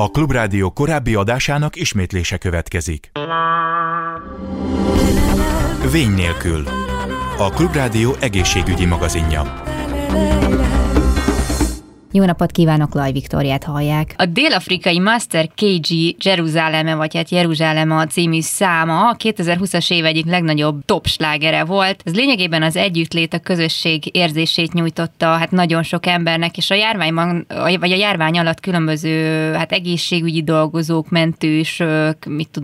A Klubrádió korábbi adásának ismétlése következik. Vény nélkül. A Klubrádió egészségügyi magazinja. Jó napot kívánok, Laj Viktóriát hallják. A dél-afrikai Master KG Jerusalema, vagy hát Jeruzsálema című száma a 2020-as év egyik legnagyobb top slágere volt. Ez lényegében az együttlét, a közösség érzését nyújtotta hát nagyon sok embernek, és a járvány alatt különböző egészségügyi dolgozók, mentősök,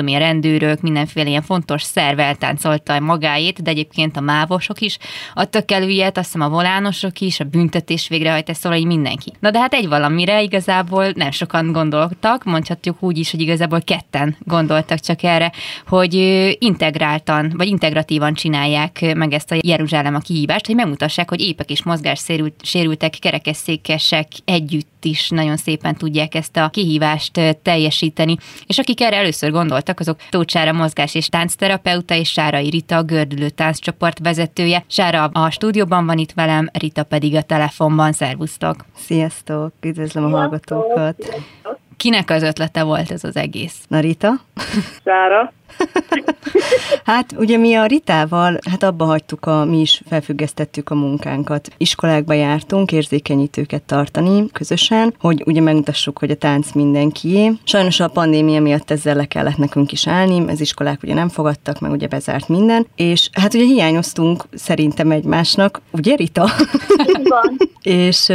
rendőrök, mindenféle ilyen fontos szerv eltáncolta magáét, de egyébként a mávosok is adtak el ügyet, azt hiszem a volánosok is, a büntetés végrehajtás, szóval így mindenki. Na de egy valamire igazából nem sokan gondoltak, mondhatjuk úgy is, hogy igazából ketten gondoltak csak erre, hogy integráltan, vagy integratívan csinálják meg ezt a Jeruzsálem a kihívást, hogy megmutassák, hogy épek és mozgássérültek, kerekesszékesek együtt is nagyon szépen tudják ezt a kihívást teljesíteni. És akik erre először gondoltak, azok Tóth Sára mozgás- és táncterapeuta, és Sárai Rita, a Gördülő tánccsoport vezetője. Sára a stúdióban van itt velem, Rita pedig a telefonban. Szervusztok! Sziasztok! Üdvözlöm a hallgatókat! Sziasztok. Kinek az ötlete volt ez az egész? Na, Rita? Sára. Ugye mi a Ritával, abba hagytuk, mi is felfüggesztettük a munkánkat. Iskolákba jártunk érzékenyítőket tartani közösen, hogy ugye megmutassuk, hogy a tánc mindenkié. Sajnos a pandémia miatt ezzel le kellett nekünk is állni, az iskolák ugye nem fogadtak, meg ugye bezárt minden, és ugye hiányoztunk szerintem egymásnak, ugye Rita? Van.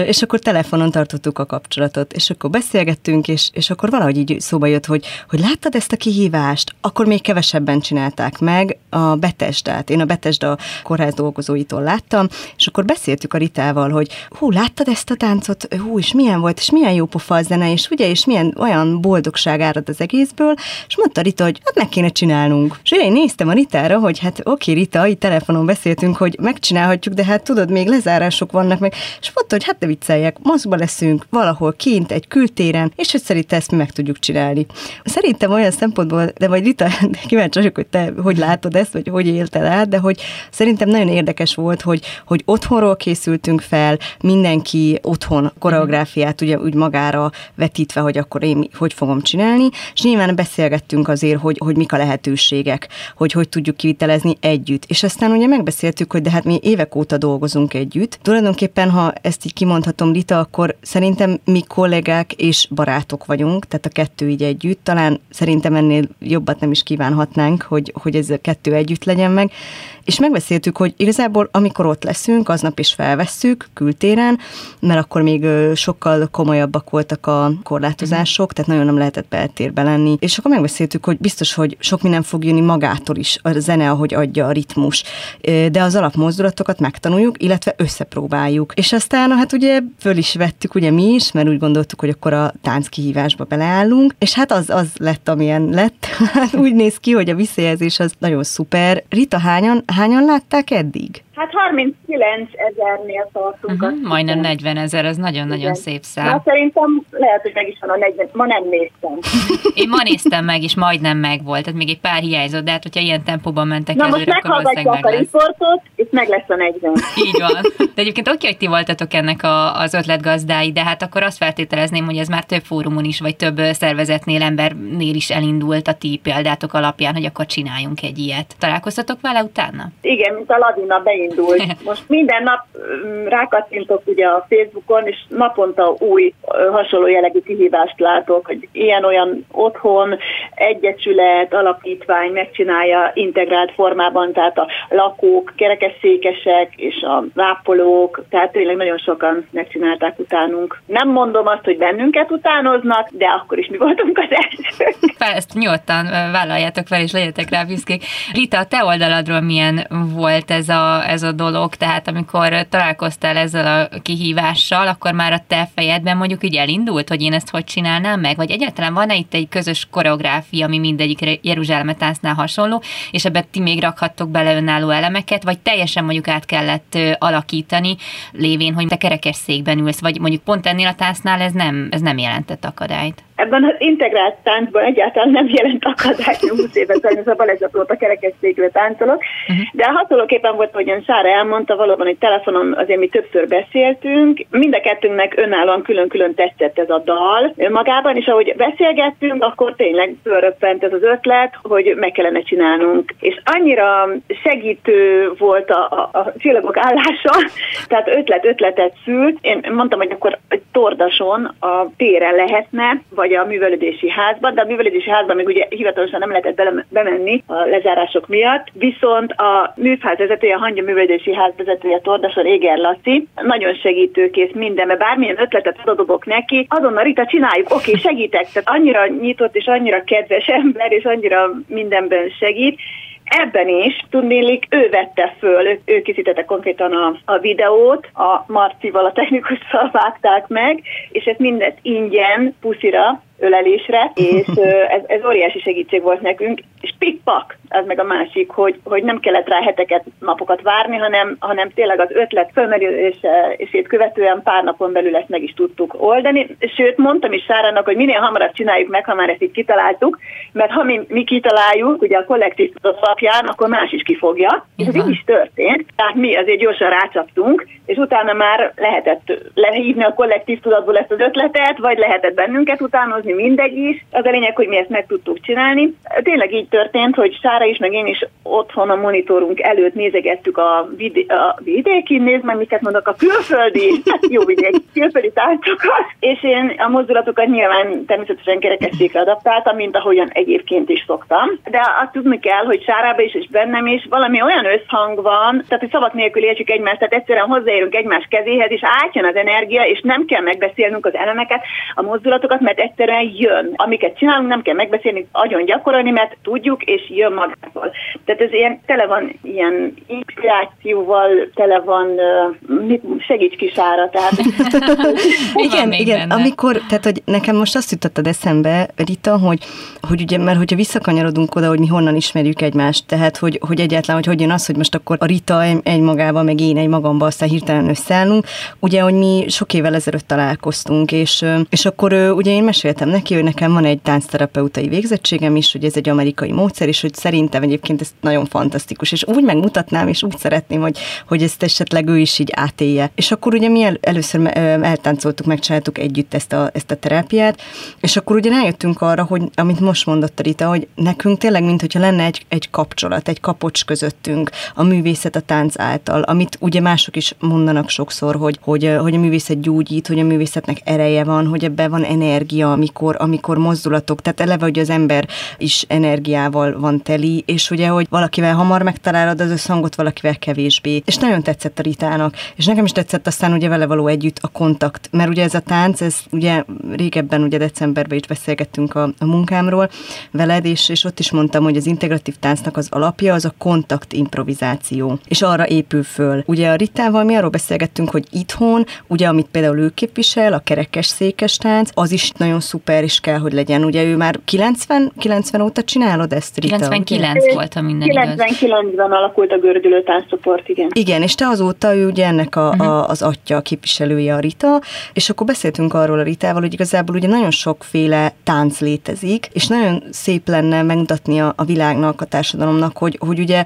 és akkor telefonon tartottuk a kapcsolatot, és akkor beszélgettünk, és akkor valahogy így szóba jött, hogy láttad ezt a kihívást, akkor még kevesebben csinálták meg a Betesdát. Én a Betesda kórház dolgozóitól láttam, és akkor beszéltük a Ritával, hogy láttad ezt a táncot? És milyen volt, és milyen jó pofa a zene, és ugye, és milyen olyan boldogság árad az egészből, és mondta Rita, hogy meg kéne csinálnunk. És ugye én néztem a Ritára, hogy oké, Rita, így telefonon beszéltünk, hogy megcsinálhatjuk, de tudod, még lezárások vannak meg, és mondta, hogy ne vicceljek, maszkba leszünk valahol kint, egy kültéren, és hogy szerint ezt mi meg tudjuk csinálni. Szerintem olyan szempontból, de majd Rita, kíváncsi vagyok, hogy te hogy látod ezt, vagy hogy élted át, de hogy szerintem nagyon érdekes volt, hogy otthonról készültünk fel, mindenki otthon koreográfiát ugye úgy magára vetítve, hogy akkor én hogy fogom csinálni, és nyilván beszélgettünk azért, hogy mik a lehetőségek, hogy tudjuk kivitelezni együtt. És aztán ugye megbeszéltük, hogy de mi évek óta dolgozunk együtt. Tulajdonképpen, ha ezt így kimondhatom, Rita, akkor szerintem mi kollégák és barátok vagyunk, tehát a kettő így együtt. Talán szerintem ennél jobbat nem is kívánhatnánk, hogy ez a kettő együtt legyen meg. És megbeszéltük, hogy igazából amikor ott leszünk, aznap is felvesszük kültéren, mert akkor még sokkal komolyabbak voltak a korlátozások, tehát nagyon nem lehetett beltérbe lenni. És akkor megbeszéltük, hogy biztos, hogy sok minden fog jönni magától is, a zene, ahogy adja a ritmus. De az alapmozdulatokat megtanuljuk, illetve összepróbáljuk. És aztán ugye föl is vettük ugye mi is, mert úgy gondoltuk, hogy akkor a tánckihívásba beleállunk, és az lett, amilyen lett. Úgy néz ki, hogy a visszajelzés az nagyon szuper. Rita, hányan látták eddig? 39 000-nél tartunk. Majdnem 40 000, ez nagyon-nagyon szép szám. Na, szerintem lehet, hogy meg is van a 40. Ma nem néztem. Én ma néztem meg, és majdnem meg volt. Tehát még egy pár hiányzott, de hogyha ilyen tempóban mentek előre, akkor meghallgatják a riportot, és meg lesz a 40. Így van. De egyébként oké, hogy ti voltatok ennek az ötletgazdái, de akkor azt feltételezném, hogy ez már több fórumon is, vagy több szervezetnél, embernél is elindult a ti példátok alapján, hogy akkor csináljunk egy ilyet. Találkoztatok vele utána? Igen, mint a lavina beindult. Most minden nap rákattintok ugye a Facebookon, és naponta új hasonló jellegű kihívást látok, hogy ilyen-olyan otthon, egyesület, alapítvány megcsinálja integrált formában, tehát a lakók, kerekesszékesek és a ápolók, tehát tényleg nagyon sokan megcsinálták utánunk. Nem mondom azt, hogy bennünket utánoznak, de akkor is mi voltunk az elsők. Ezt nyugodtan vállaljátok fel, és legyetek rá büszkék. Rita, a te oldaladról milyen volt ez a dolog? Tehát amikor találkoztál ezzel a kihívással, akkor már a te fejedben mondjuk így elindult, hogy én ezt hogy csinálnám meg? Vagy egyáltalán van-e itt egy közös koreográfia, ami mindegyik Jeruzsálem táncnál hasonló, és ebbe ti még rakhattok bele önálló elemeket, vagy teljesen mondjuk át kellett alakítani, lévén, hogy te kerekesszékben ülsz, vagy mondjuk pont ennél a táncnál ez nem jelentett akadályt? Ebben az integrált táncban egyáltalán nem jelent akadályt, 20 évet sajnos a balezsatót a kerekesszékre táncolok, de hasonlóképpen volt, ahogyan Sára elmondta, valóban egy telefonon azért mi többször beszéltünk, mind a kettőnknek önállóan külön-külön tetszett ez a dal önmagában, és ahogy beszélgettünk, akkor tényleg fölröppent ez az ötlet, hogy meg kellene csinálnunk. És annyira segítő volt a csillagok állása, tehát ötletet szült. Én mondtam, hogy akkor egy Tordason a téren lehetne, vagy a művelődési házban, de a művelődési házban még ugye hivatalosan nem lehetett bemenni a lezárások miatt, viszont a műfház vezetője, a Hangya Művelődési Ház vezetője Tordason, Éger Laci, nagyon segítőkész mindenbe, bármilyen ötletet odadobok neki, azonnal Rita, csináljuk, oké, segítek, tehát annyira nyitott és annyira kedves ember, és annyira mindenben segít. Ebben is, tudnélik, ő vette föl, ő készítette konkrétan a videót, a Marcival, a technikussal vágták meg, és ez mindent ingyen, puszira, ölelésre, és ez óriási segítség volt nekünk, és pikpak, az meg a másik, hogy nem kellett rá heteket, napokat várni, hanem tényleg az ötlet fölmerülése, és itt követően pár napon belül ezt meg is tudtuk oldani, sőt, mondtam is Sárának, hogy minél hamarabb csináljuk meg, ha már ezt így kitaláltuk, mert ha mi kitaláljuk, ugye a kollektív alapján, akkor más is kifogja, és ez így is történt, tehát mi azért gyorsan rácsaptunk, és utána már lehetett lehívni a kollektív tudatból ezt az ötletet, vagy lehetett bennünket utánozni, mindegy is. Az a lényeg, hogy mi ezt meg tudtuk csinálni. Tényleg így történt, hogy Sára is, meg én is otthon a monitorunk előtt nézegettük a vidéki, nézd meg, miket mondok, a külföldi, jó vidéki, külföldi táncokat, és én a mozdulatokat nyilván természetesen kerekesszékre adaptáltam, mint ahogyan egyébként is szoktam. De azt tudni kell, hogy Sárában is és bennem is valami olyan összhang van, tehát hogy szavak nélkül értsük egymást, tehát egyszerűen hozzáérünk egymás kezéhez, és átjön az energia, és nem kell megbeszélnünk az elemeket, a mozdulatokat, mert egyszerűen jön. Amiket csinálunk, nem kell megbeszélni, agyon gyakorolni, mert tudjuk, és jön magától. Tehát ez ilyen tele van ilyen inspirációval, tele van, segíts ki Sára, tehát. igen, amikor, tehát hogy nekem most azt jutottad eszembe, Rita, hogy ugye, mert hogyha visszakanyarodunk oda, hogy mi honnan ismerjük egymást, tehát hogy egyáltalán, hogy jön az, hogy most akkor a Rita egymagában, meg én egymagamba, aztán hirtelen összeállunk, ugye, hogy mi sok évvel ezelőtt találkoztunk, és akkor ugye én meséltem neki, hogy nekem van egy táncterapeutai végzettségem is, hogy ez egy amerikai módszer, és hogy szerintem egyébként ez nagyon fantasztikus, és úgy megmutatnám, és úgy szeretném, hogy ezt esetleg ő is így átélje. És akkor ugye mi először eltáncoltuk, megcsináltuk együtt ezt a terápiát, és akkor ugye rájöttünk arra, hogy amit most mondott Rita, hogy nekünk tényleg, mintha lenne egy kapcsolat, egy kapocs közöttünk, a művészet a tánc által, amit ugye mások is mondanak sokszor, hogy a művészet gyógyít, hogy a művészetnek ereje van, hogy ebben van energia, amikor mozdulatok, tehát eleve, hogy az ember is energiával van teli, és ugye, hogy valakivel hamar megtalálod az összhangot, valakivel kevésbé. És nagyon tetszett a Ritának, és nekem is tetszett aztán ugye vele való együtt a kontakt, mert ugye ez a tánc, ez ugye régebben, ugye decemberben is beszélgettünk a munkámról veled, és ott is mondtam, hogy az integratív táncnak az alapja az a kontakt improvizáció, és arra épül föl. Ugye a Ritával mi arról beszélgettünk, hogy itthon, ugye amit például ő képvisel, a kerekesszékes tánc, az is nagyon szuper, és kell, hogy legyen. Ugye ő már 90 óta csinálod ezt, Rita? 99 volt, a minden igaz. 99-ben alakult a Gördülő tánccsoport, igen. Igen, és te azóta ő ugye ennek az atya, a képviselője a Rita, és akkor beszéltünk arról a Ritával, hogy igazából ugye nagyon sokféle tánc létezik, és nagyon szép lenne megmutatni a világnak, a társadalomnak, hogy ugye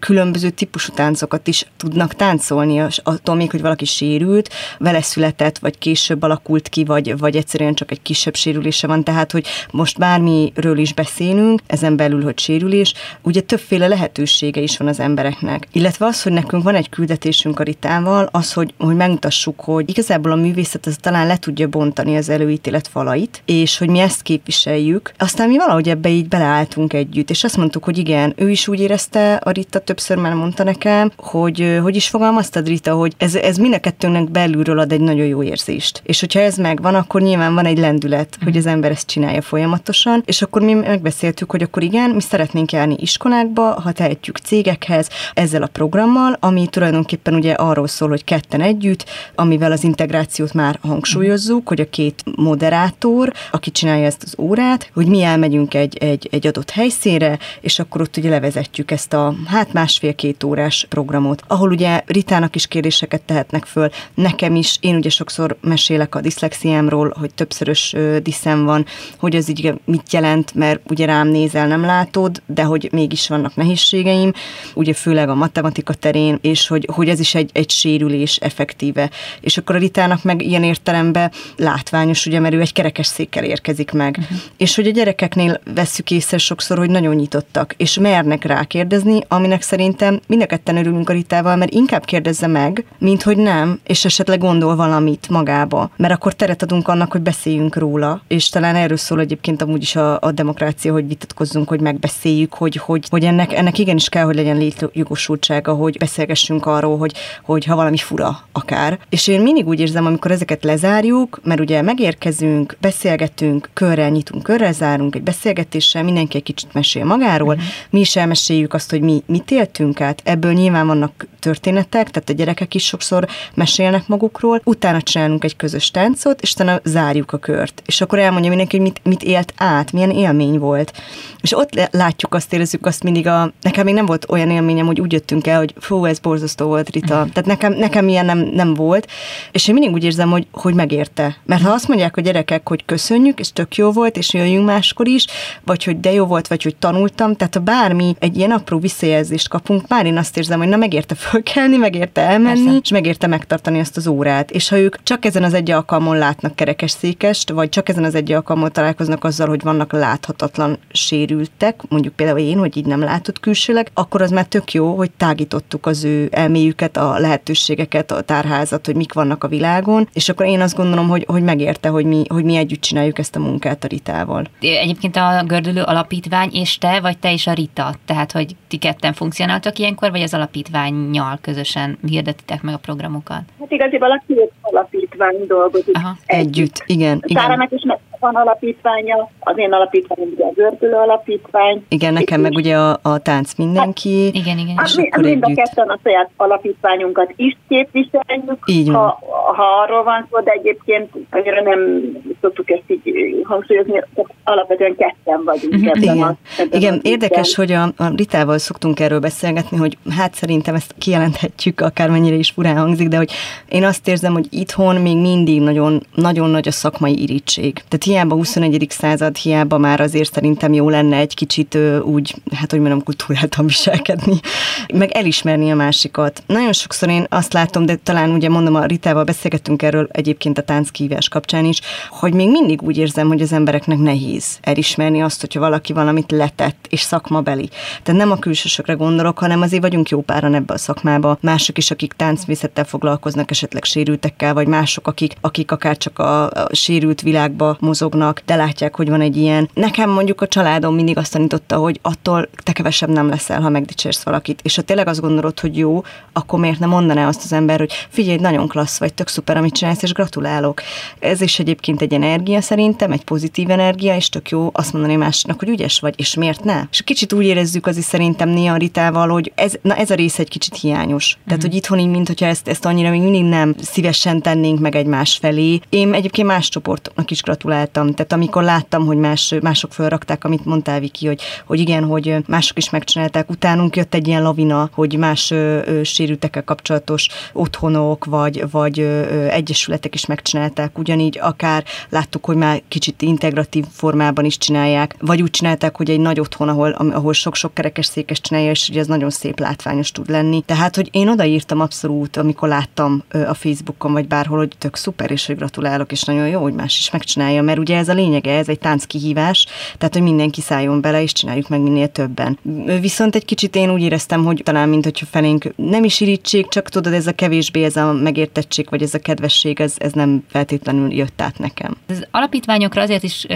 különböző típusú táncokat is tudnak táncolni, attól még, hogy valaki sérült, vele született, vagy később alakult ki, vagy egyszerűen csak egy kisebb sérülése van, tehát, hogy most bármiről is beszélünk, ezen belül, hogy sérülés, ugye többféle lehetősége is van az embereknek. Illetve az, hogy nekünk van egy küldetésünk a Ritával, az, hogy megmutassuk, hogy igazából a művészet az talán le tudja bontani az előítélet falait, és hogy mi ezt képviseljük. Aztán mi valahogy ebbe így beleálltunk együtt, és azt mondtuk, hogy igen, ő is úgy érezte, a Rita többször már mondta nekem, hogy is fogalmaztad, Rita, hogy ez mind a kettőnknek belülről ad egy nagyon jó érzést. És hogyha ez megvan, akkor nyilván van egy lendület, hogy az ember ezt csinálja folyamatosan, és akkor mi megbeszéltük, hogy akkor igen, mi szeretnénk járni iskolákba, ha tehetjük cégekhez ezzel a programmal, ami tulajdonképpen ugye arról szól, hogy ketten együtt, amivel az integrációt már hangsúlyozzuk, hogy a két moderátor, aki csinálja ezt az órát, hogy mi elmegyünk egy adott helyszínre, és akkor ott ugye levezetjük ezt a másfél-két órás programot, ahol ugye Ritának is kérdéseket tehetnek föl, nekem is, én ugye sokszor mesélek a diszlexiámról, hogy többszörös diszem van, hogy ez így mit jelent, mert ugye rám nézel, nem látod, de hogy mégis vannak nehézségeim, ugye főleg a matematika terén, és hogy ez is egy sérülés effektíve. És akkor a Ritának meg ilyen értelemben látványos, ugye, mert ő egy kerekesszékkel érkezik meg. Uh-huh. És hogy a gyerekeknél vesszük észre sokszor, hogy nagyon nyitottak, és mernek rákérdezni, aminek szerintem mind a ketten örülünk a Ritával, mert inkább kérdezze meg, mint hogy nem, és esetleg gondol valamit magába. Mert akkor teret adunk annak, hogy beszéljünk róla, és talán erről szól egyébként amúgy is a demokrácia, hogy vitatkozzunk, hogy megbeszéljük, hogy ennek igenis kell, hogy legyen létjogosultsága, hogy beszélgessünk arról, hogy ha valami fura akár. És én mindig úgy érzem, amikor ezeket lezárjuk, mert ugye megérkezünk, beszélgetünk, körrel nyitunk, körrel zárunk egy beszélgetéssel, mindenki egy kicsit mesél magáról, mi is elmeséljük azt, hogy mi mit éltünk át. Ebből nyilván vannak történetek, tehát a gyerekek is sokszor mesélnek magukról, utána csinálunk egy közös táncot, és utána zárjuk a kört. És akkor elmondja mindenki, hogy mit élt át, milyen élmény volt. És ott látjuk azt, érezzük azt mindig nekem még nem volt olyan élményem, hogy úgy jöttünk el, hogy fú, ez borzasztó volt, Rita. Tehát nekem ilyen nem volt. És én mindig úgy érzem, hogy megérte. Mert ha azt mondják a gyerekek, hogy köszönjük, és tök jó volt, és jöjjünk máskor is, vagy hogy de jó volt, vagy hogy tanultam, tehát ha bármi egy ilyen apró visszajelzést kapunk, már én azt érzem, hogy na megérte fölkelni, megérte elmenni, persze, és megérte megtartani ezt az órát. És ha ők csak ezen az egy alkalmon látnak kerekesszékest, vagy csak ezen az egy alkalmon találkoznak azzal, hogy vannak láthatatlan sérültek, mondjuk például én, hogy így nem látott külsőleg, akkor az már tök jó, hogy tágítottuk az ő elméjüket, a lehetőségeket, a tárházat, hogy mik vannak a világon, és akkor én azt gondolom, hogy megérte, hogy mi együtt csináljuk ezt a munkát a Ritával. Egyébként a Gördülő Alapítvány és te, vagy te és a Rita, tehát hogy ti ketten funkcionáltak ilyenkor, vagy az alapítvánnyal közösen hirdetitek meg a programokat? Hát igazából a két alapítvány dolgozik. Aha, együtt, igen. Sárának is van alapítványa, az én alapítványom ugye a Gördülő Alapítvány. Igen, nekem meg ugye a Tánc Mindenki. Hát, igen. És akkor mind a ketten a saját alapítványunkat is képviseljük, ha arról van szó, de egyébként annyira nem szoktuk ezt így hangsúlyozni, alapvetően ketten vagyunk. Igen, érdekes, hogy a Ritával szoktunk erről beszélgetni, hogy hát szerintem ezt kijelenthetjük, akármennyire is furán hangzik, de hogy én azt érzem, hogy itthon még mindig nagyon, nagyon nagy a szakmai irítség. Tehát hiába 21. század, hiába már azért szerintem jó lenne egy kicsit úgy, hát hogy mondjam, kultúráltan viselkedni, meg elismerni a másikat. Nagyon sokszor én azt látom, de talán ugye mondom, a Ritával beszélgettünk erről egyébként a tánckívás kapcsán is, hogy még mindig úgy érzem, hogy az embereknek nehéz elismerni azt, hogyha valaki valamit letett, és szakmabeli. Tehát nem a külsősökre gondolok, hanem azért vagyunk jó páran ebbe a szakmába. Mások is, akik táncművészettel foglalkoznak, esetleg sérültekkel, vagy mások, akik akár csak a sérült világba mozognak, de látják, hogy van egy ilyen. Nekem mondjuk a családom mindig azt tanította, hogy attól te kevesebb nem leszel, ha megdicsérsz valakit. És ha tényleg azt gondolod, hogy jó, akkor miért nem mondaná azt az ember, hogy figyelj, nagyon klassz vagy, tök szuper, amit csinálsz, és gratulálok. Ez is egyébként egy energia szerintem, egy pozitív energia, és tök jó azt mondani másnak, hogy ügyes vagy, és miért ne? És kicsit úgy érezzük az is szerintem néha Ritával, hogy ez a rész egy kicsit hiányos. Tehát, hogy itthon így, mintha ezt annyira még mindig nem szívesen tennénk meg egymás felé. Én egyébként más csoportoknak is gratuláltam. Tehát amikor láttam, hogy mások fölrakták, amit mondtál, Viki, hogy igen, hogy mások is megcsinálták, utánunk jött egy ilyen lavina, hogy más sérültekkel kapcsolatos otthonok, vagy egyesületek is megcsinálták, ugyanígy akár láttuk, hogy már kicsit integratív formában is csinálják, vagy úgy csinálták, hogy egy nagy otthon, ahol sok-sok kerekesszékes csinálja, és ugye ez nagyon szép, látványos tud lenni. Tehát, hogy én odaírtam abszolút, amikor láttam a Facebookon, vagy bárhol, hogy tök szuper, és hogy gratulálok, és nagyon jó, hogy más is megcsinálja, mert ugye ez a lényege, ez egy tánckihívás, tehát, hogy mindenki szálljon bele, és csináljuk meg minél többen. Viszont egy kicsit én úgy éreztem, hogy talán, mintha felénk nem is irítség, csak tudod, ez a kevésbé, ez a megértettség, vagy ez a kedvesség, ez nem feltétlenül jött át nekem. Az alapítványokra azért is,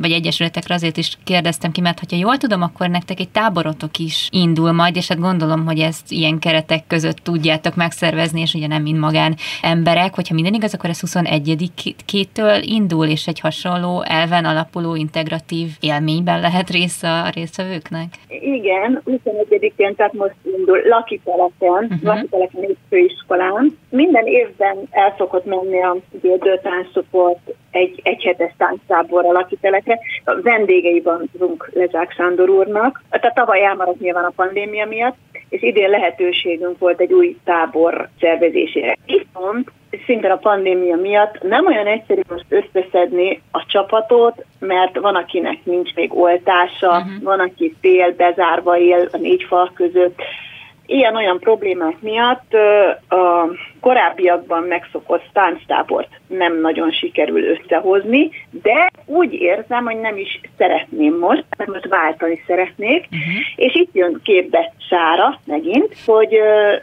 vagy egyesületekre azért is kérdeztem ki, mert ha jól tudom, akkor nektek egy táborotok is indul majd, és hát gondolom, hogy ezt ilyen keretek között tudjátok megszervezni, és ugye nem mind magán emberek, hogyha minden igaz, akkor ez 21-től indul, és egy hasonló hasonló elven alapuló integratív élményben lehet része a résztvevőknek? Igen, 21-én, tehát most indul lakiteleken egy főiskolán. Minden évben el szokott menni a Gördülő tánccsoport egy egyhetes tánctáborra lakitelekre. A vendégei vannak Lezsák Sándor úrnak. Tehát tavaly elmaradt nyilván a pandémia miatt, és idén lehetőségünk volt egy új tábor szervezésére. Viszont szintén a pandémia miatt nem olyan egyszerű most összeszedni a csapatot, mert van, akinek nincs még oltása, van, aki fél, bezárva él a 4 fal között. Ilyen-olyan problémák miatt a korábbiakban megszokott tánctábort nem nagyon sikerül összehozni, de úgy érzem, hogy nem is szeretném most, mert most váltani szeretnék, és itt jön képbe Sára megint, hogy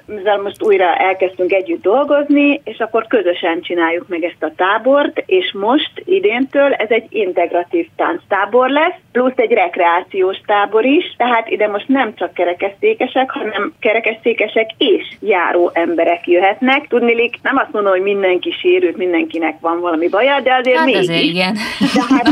mivel most újra elkezdtünk együtt dolgozni, és akkor közösen csináljuk meg ezt a tábort, és most idéntől ez egy integratív tánctábor lesz, plusz egy rekreációs tábor is, tehát ide most nem csak kerekesszékesek, hanem kerekesszékesek és járó emberek jöhetnek. Tudniillik, nem azt mondom, hogy mindenki sérült, mindenkinek van valami baja, de azért hát mégis. Hát azért igen,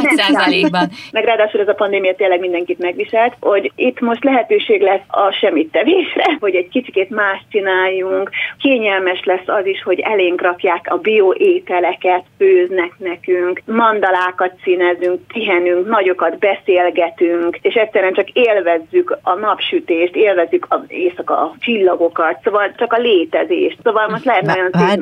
nagy százalékban. Meg ráadásul ez a pandémia tényleg mindenkit megviselt, hogy itt most lehetőség lesz a semmittevésre, hogy egy kicsikét más csináljunk, kényelmes lesz az is, hogy elénk rakják a bioételeket, főznek nekünk, mandalákat színezünk, pihenünk, nagyokat beszélgetünk, és egyszerűen csak élvezzük a napsütést, élvezzük az éjszaka, a csillagokat, szóval csak a létezést. Szóval most lehet nagyon Várj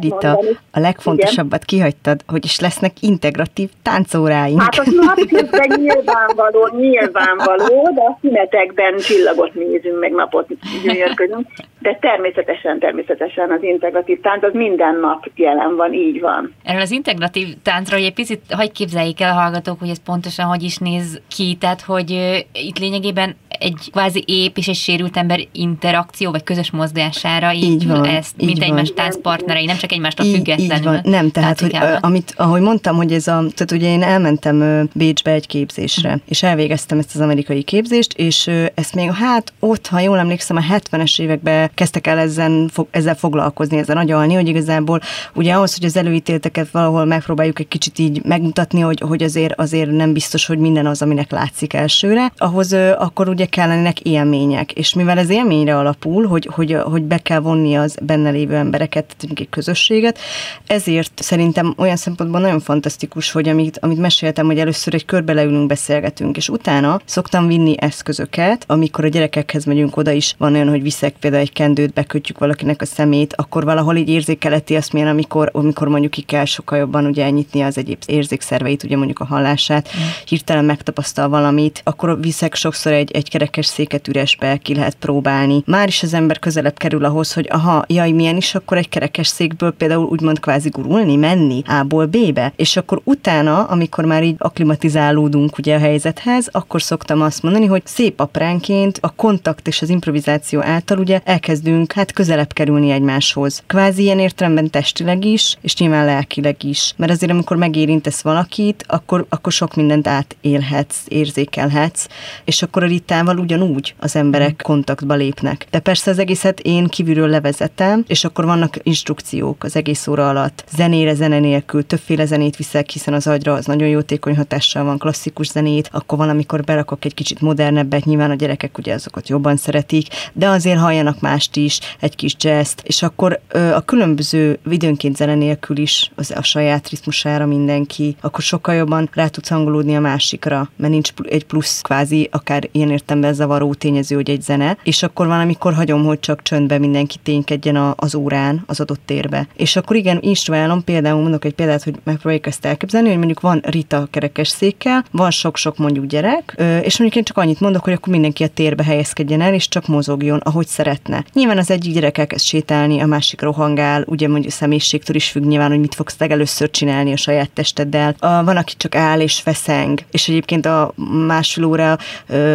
Rita, a legfontosabbat kihagytad, hogy is lesznek integratív táncóráink. Hát az napközben nyilvánvaló, de a szünetekben csillagot nézünk, meg napot gyönyörködünk, de természetesen az integratív tánc az minden nap jelen van, így van. Erről az integratív táncra, hogy egy picit, hogy képzeljék el a hallgatók, hogy ez pontosan hogy is néz ki, tehát hogy itt lényegében egy kvázi ép és egy sérült ember interakció, vagy közös mozgására mint egymás táncpartnerei, nem csak egymástól függetlenül. Így van. Nem, tehát, hogy, ahogy mondtam, hogy ez a, tehát ugye én elmentem Bécsbe egy képzésre, és elvégeztem ezt az amerikai képzést, és ezt még ott, ha jól emlékszem, a 70-es években kezdtek el ezzel foglalkozni, ezzel agyalni, hogy igazából ugye ahhoz, hogy az előítélteket valahol megpróbáljuk egy kicsit így megmutatni, hogy azért nem biztos, hogy minden az, aminek látszik elsőre, ahhoz akkor ugye kellenek élmények, és mivel ez élményre alapul, hogy be kell vonni az benne lévő embereket, egy közösséget, ezért szerintem olyan szempontból nagyon fantasztikus, hogy amit meséltem, hogy először egy körbe leülünk, beszélgetünk, és utána szoktam vinni eszközöket, amikor a gyerekekhez megyünk, oda is van olyan, hogy viszek például egy kendőt, bekötjük valakinek a szemét, akkor valahol így érzékeleti azt, milyen, amikor mondjuk ki kell sokkal jobban ugye elnyitni az egyéb érzékszerveit, ugye mondjuk a hallását, hirtelen megtapasztal valamit, akkor viszek sokszor egy kerekes széket üresbe, ki lehet próbálni. Már is az ember közelebb kerül ahhoz, hogy milyen is akkor egy kerekes székből például úgymond kvázi gurulni, menni A-ból B-be, és akkor utána, amikor már így aklimatizálódunk ugye a helyzethez, akkor szoktam azt mondani, hogy szép apránként a kontakt és az improvizáció által ugye elkezdünk közelebb kerülni egymáshoz. Kvázi ilyen értelemben testileg is, és nyilván lelkileg is. Mert azért amikor megérintesz valakit, akkor sok mindent átélhetsz, érzékelhetsz, és akkor a Ritával ugyanúgy az emberek kontaktba lépnek. De persze az egészet én kívülről levezetem, és akkor vannak instrukciók az egész óra alatt. Zenére, zene nélkül, többféle zenét viszek, hiszen az agyra az nagyon jótékony hatással van, klasszikus zenét, akkor valamikor berakok egy kicsit modernebbet, nyilván a gyerekek ugye azokat jobban szeretik, de azért halljanak mást is, egy kis jazzt, és akkor a különböző időnként zene nélkül is a saját ritmusára mindenki, akkor sokkal jobban rá tudsz hangolódni a másikra, mert nincs egy plusz kvázi, akár ilyen értelemben zavaró tényező, hogy egy zene, és akkor valamikor hagyom, hogy csak csöndben mindenki ténykedjen az órán, az adott térbe. És akkor igen, instruálom, például mondok egy példát, hogy megpróbáljuk ezt elképzelni, hogy mondjuk van Rita kerekesszékkel, van sok-sok mondjuk gyerek, és mondjuk én csak annyit mondok, hogy akkor mindenki a térbe helyezkedjen el, és csak mozogjon, ahogy szeretne. Nyilván az egyik gyerek elkezd sétálni, a másik rohangál, ugye mondjuk a személyiségtől is függ nyilván, hogy mit fogsz legelőször csinálni a saját testeddel. Van, aki csak áll és feszeng, és egyébként a másfél óra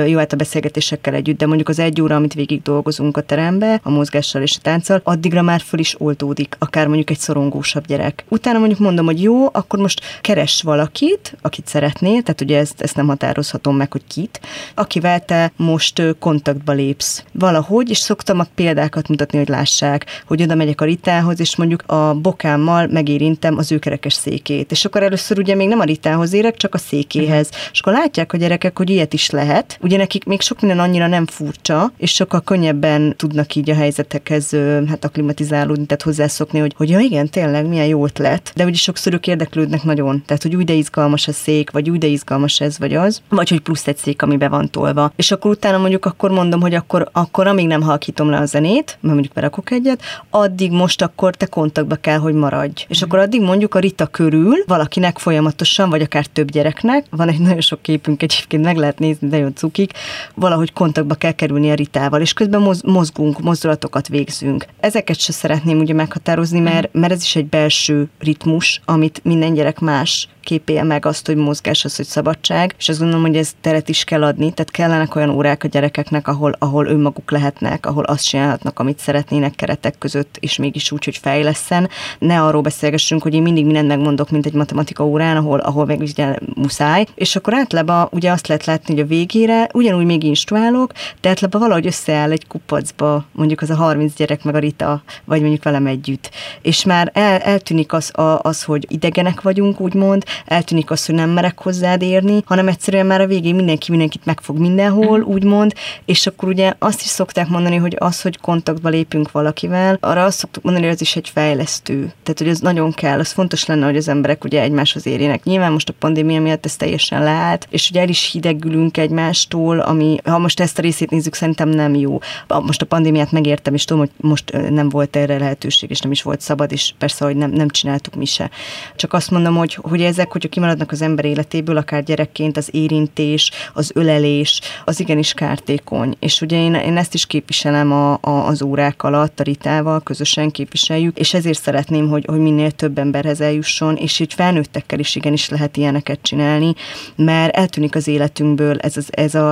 jó a beszélgetésekkel együtt, de mondjuk az 1 óra, amit végig dolgozunk a terembe, a mozgással és a tánccal, addigra már már föl is oldódik, akár mondjuk egy szorongósabb gyerek. Utána mondjuk mondom, hogy jó, akkor most keresd valakit, akit szeretnél, tehát ugye ezt nem határozhatom meg, hogy kit, akivel te most kontaktba lépsz valahogy, és szoktam a példákat mutatni, hogy lássák, hogy oda megyek a Ritához, és mondjuk a bokámmal megérintem az ő kerekes székét. És akkor először ugye még nem a Ritához érek, csak a székéhez. És akkor látják a gyerekek, hogy ilyet is lehet. Ugye nekik még sok minden annyira nem furcsa, és sokkal könnyebben tudnak így a helyzetekhez akklimatizálódni, tehát hozzászokni, hogy ja igen, tényleg milyen jó ötlet. De ugye sokszor ők érdeklődnek nagyon. Tehát, hogy úgy de izgalmas a szék, vagy úgy de izgalmas ez vagy az, vagy hogy plusz egy szék, ami be van tolva. És akkor utána mondjuk akkor mondom, hogy akkor amíg nem halkítom le a zenét, mert mondjuk berakok egyet, addig most akkor te kontaktba kell, hogy maradj. És akkor addig mondjuk a Rita körül valakinek folyamatosan, vagy akár több gyereknek, van egy nagyon sok képünk egyébként, meg lehet nézni, nagyon cukik, valahogy kontaktba kell kerülni a Ritával, és közben mozgunk, mozdulatokat végzünk. Ezeket se szeretném ugye meghatározni, mert ez is egy belső ritmus, amit minden gyerek más képél meg azt, hogy mozgás az, hogy szabadság, és azt gondolom, hogy ez teret is kell adni, tehát kellenek olyan órák a gyerekeknek, ahol önmaguk lehetnek, ahol azt csinálhatnak, amit szeretnének keretek között, és mégis úgy, hogy fejlesszen. Ne arról beszélgessünk, hogy én mindig mindent megmondok, mint egy matematika órán, ahol mégis muszáj, és akkor általában ugye azt lehet látni, hogy a végére ugyanúgy még instruálok, de általában valahogy összeáll egy kupacba, mondjuk az a 30 gyerek meg a Rita, vagy mondjuk velem együtt. És már eltűnik az, hogy idegenek vagyunk, úgymond, eltűnik az, hogy nem merek hozzád érni, hanem egyszerűen már a végén mindenkit megfog mindenhol, úgymond, és akkor ugye azt is szokták mondani, hogy az, hogy kontaktba lépünk valakivel, arra azt szoktuk mondani, hogy az is egy fejlesztő. Tehát, hogy ez nagyon kell, az fontos lenne, hogy az emberek ugye egymáshoz érjenek. Nyilván most a pandémia miatt ez teljesen leállt, és ugye el is hidegülünk egymástól, ami, ha most ezt a részét nézzük, szerintem nem jó. Most a pandémiát megértem, és tudom, hogy most nem volt erre lehetőség, és nem is volt szabad, és persze, hogy nem csináltuk mi se. Csak azt mondom, hogy ezek, hogyha kimaradnak az ember életéből, akár gyerekként, az érintés, az ölelés, az igenis kártékony. És ugye én ezt is képviselem az órák alatt, a Ritával, közösen képviseljük, és ezért szeretném, hogy minél több emberhez eljusson, és így felnőttekkel is igenis lehet ilyeneket csinálni, mert eltűnik az életünkből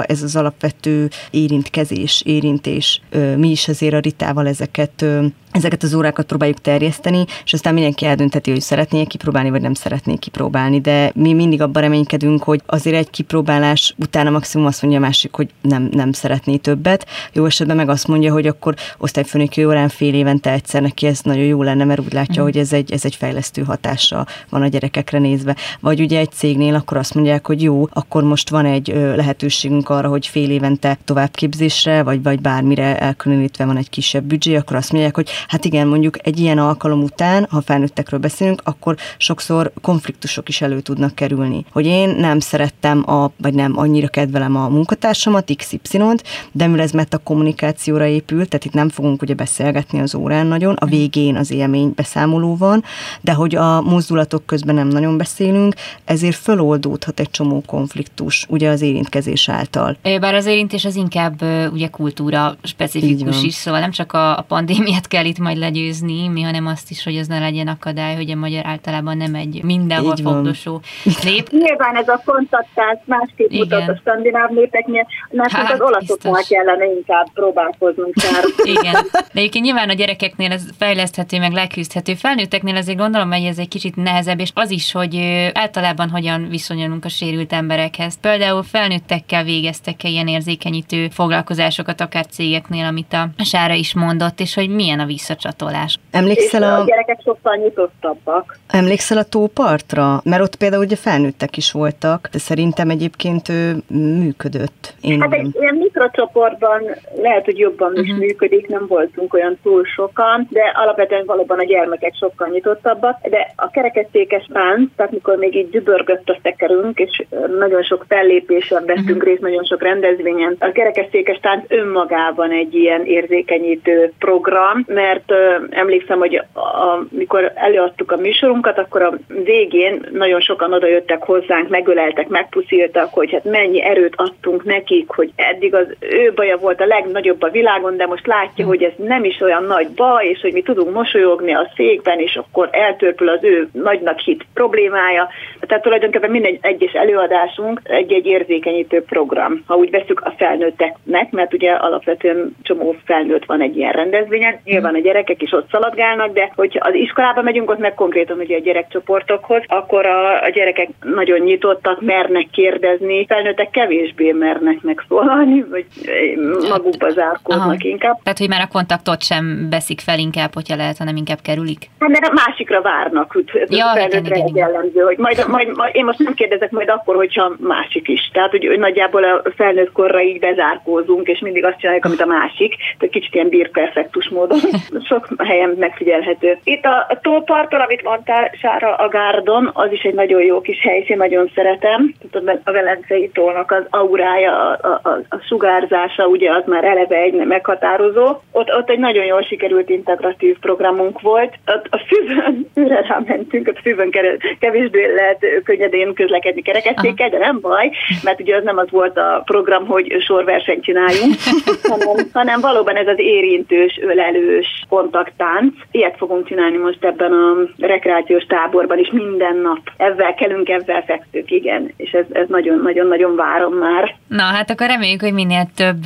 ez az alapvető érintkezés, érintés. Mi is azért a Ritával ezeket az órákat próbáljuk terjeszteni, és aztán mindenki eldönteti, hogy szeretné kipróbálni, vagy nem szeretné kipróbálni, de mi mindig abban reménykedünk, hogy azért egy kipróbálás utána maximum azt mondja a másik, hogy nem szeretné többet. Jó esetben meg azt mondja, hogy akkor osztályfőnöki órán fél évente egyszer neki ez nagyon jó lenne, mert úgy látja, hogy ez egy fejlesztő hatása van a gyerekekre nézve. Vagy ugye egy cégnél akkor azt mondják, hogy jó, akkor most van egy lehetőségünk arra, hogy fél évente továbbképzésre, vagy bármire elkülönítve van egy kisebb büdzsé, akkor azt mondják, hogy hát igen, mondjuk egy ilyen alkalom után, ha felnőttekről beszélünk, akkor sokszor konfliktusok is elő tudnak kerülni. Hogy én nem szerettem, vagy nem annyira kedvelem a munkatársamat, XY-t, de mivel ez meta kommunikációra épül, tehát itt nem fogunk ugye beszélgetni az órán nagyon, a végén az élmény beszámoló van, de hogy a mozdulatok közben nem nagyon beszélünk, ezért föloldódhat egy csomó konfliktus, ugye az érintkezés által. Bár az érintés az inkább ugye kultúra specifikus is, szóval nem csak a pandémiát kell itt majd legyőzni, hanem azt is, hogy az ne legyen akadály, hogy a magyar általában nem egy mindenhol fogdosó nép. Nyilván ez a kontaktás másképp mutat a skandináv népeknél, mert az olaszoknál kellene inkább próbálkoznunk. Igen. De egyébként nyilván a gyerekeknél ez fejleszthető, meg leküzdhető. Felnőtteknél azért gondolom, hogy ez egy kicsit nehezebb, és az is, hogy általában hogyan viszonyulunk a sérült emberekhez. Például felnőttekkel végeztek-e ilyen érzékenyítő foglalkozásokat, akár cégeknél, amit a Sára is mondott, és hogy milyen a visszacsatolás. Emlékszel a gyerekek sokkal nyitottabbak. Emlékszel a tópartra? Mert ott például ugye felnőttek is voltak, de szerintem egyébként működött. Egy ilyen mikrocsoportban lehet, hogy jobban is működik, nem voltunk olyan túl sokan, de alapvetően valóban a gyermekek sokkal nyitottabbak, de a kerekesszékes tánc, tehát mikor még így dübörgött a szekerünk, és nagyon sok fellépésen vettünk részt, nagyon sok rendezvényen. A kerekesszékes tánc önmagában egy ilyen érzékenyítő program, mert emlékszem, hogy amikor előadtuk a műsorunkat, munkat, akkor a végén nagyon sokan odajöttek hozzánk, megöleltek, megpuszíltak, hogy hát mennyi erőt adtunk nekik, hogy eddig az ő baja volt a legnagyobb a világon, de most látja, hogy ez nem is olyan nagy baj, és hogy mi tudunk mosolyogni a székben, és akkor eltörpül az ő nagynak hit problémája. Tehát tulajdonképpen minden egyes előadásunk egy-egy érzékenyítő program, ha úgy veszük a felnőtteknek, mert ugye alapvetően csomó felnőtt van egy ilyen rendezvényen, nyilván a gyerekek is ott szaladgálnak, de hogyha az iskolába megyünk, ott meg konkrétan ugye a gyerekcsoportokhoz, akkor a gyerekek nagyon nyitottak, mernek kérdezni, felnőttek kevésbé mernek megszólalni, vagy magukba zárkóznak inkább. Tehát, hogy már a kontaktot sem veszik fel inkább, hogyha lehet, hanem inkább kerülik? Hát, mert a másikra várnak, hogy én most nem kérdezek majd akkor, hogyha másik is. Tehát, hogy nagyjából a felnőtt korra így bezárkózunk, és mindig azt csináljuk, amit a másik, tehát kicsit ilyen birperfektus módon. Sok helyen megfigyelhető. Itt a tóparton, amit mondtál, Sára, a Gárdon, az is egy nagyon jó kis helyszín, nagyon szeretem. A Velencei tónak az aurája, a sugárzása, ugye az már eleve egy meghatározó. Ott egy nagyon jól sikerült integratív programunk volt. A füvön, mire rámentünk, a füvön kevésbé lehet könnyedén közlekedni kerekesszékkel, de nem baj, mert ugye az nem az volt a program, hogy sorversenyt csináljunk, hanem valóban ez az érintős, ölelős kontakttánc. Ilyet fogunk csinálni most ebben a rekreációs táborban is minden nap. Ezzel kelünk, ezzel fekszünk, igen. És ez nagyon-nagyon várom már. Na, hát akkor reméljük, hogy minél több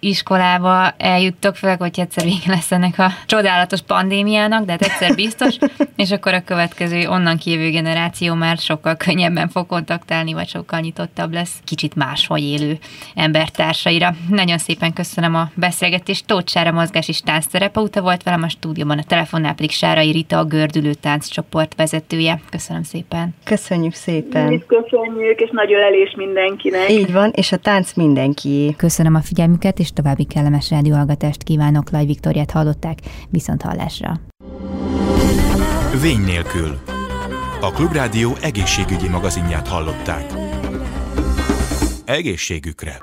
iskolába eljuttok, főleg, hogy egyszer vége lesz ennek a csodálatos pandémiának, de hát egyszer biztos, és akkor a következő onnan kijövő generáció már sokkal könnyebben fog kontaktálni, vagy sokkal nyitottabb lesz kicsit máshogy élő embertársaira. Nagyon szépen köszönöm a beszélgetést. Tóth Sára mozgás és táncterapeuta volt velem a stúdióban, a telefonnál pedig Sárai Rita, a Gördülő tánccsoport vezetője. Köszönöm szépen. Köszönjük szépen. Köszönjük, és nagy ölelés mindenkinek. Így van, és a tánc mindenkié. Köszönöm a figyelmüket, és további kellemes rádióhallgatást kívánok. Laj Viktóriát hallották, viszont hallásra. Vény nélkül. A Klubrádió egészségügyi magazinját hallották. Egészségükre.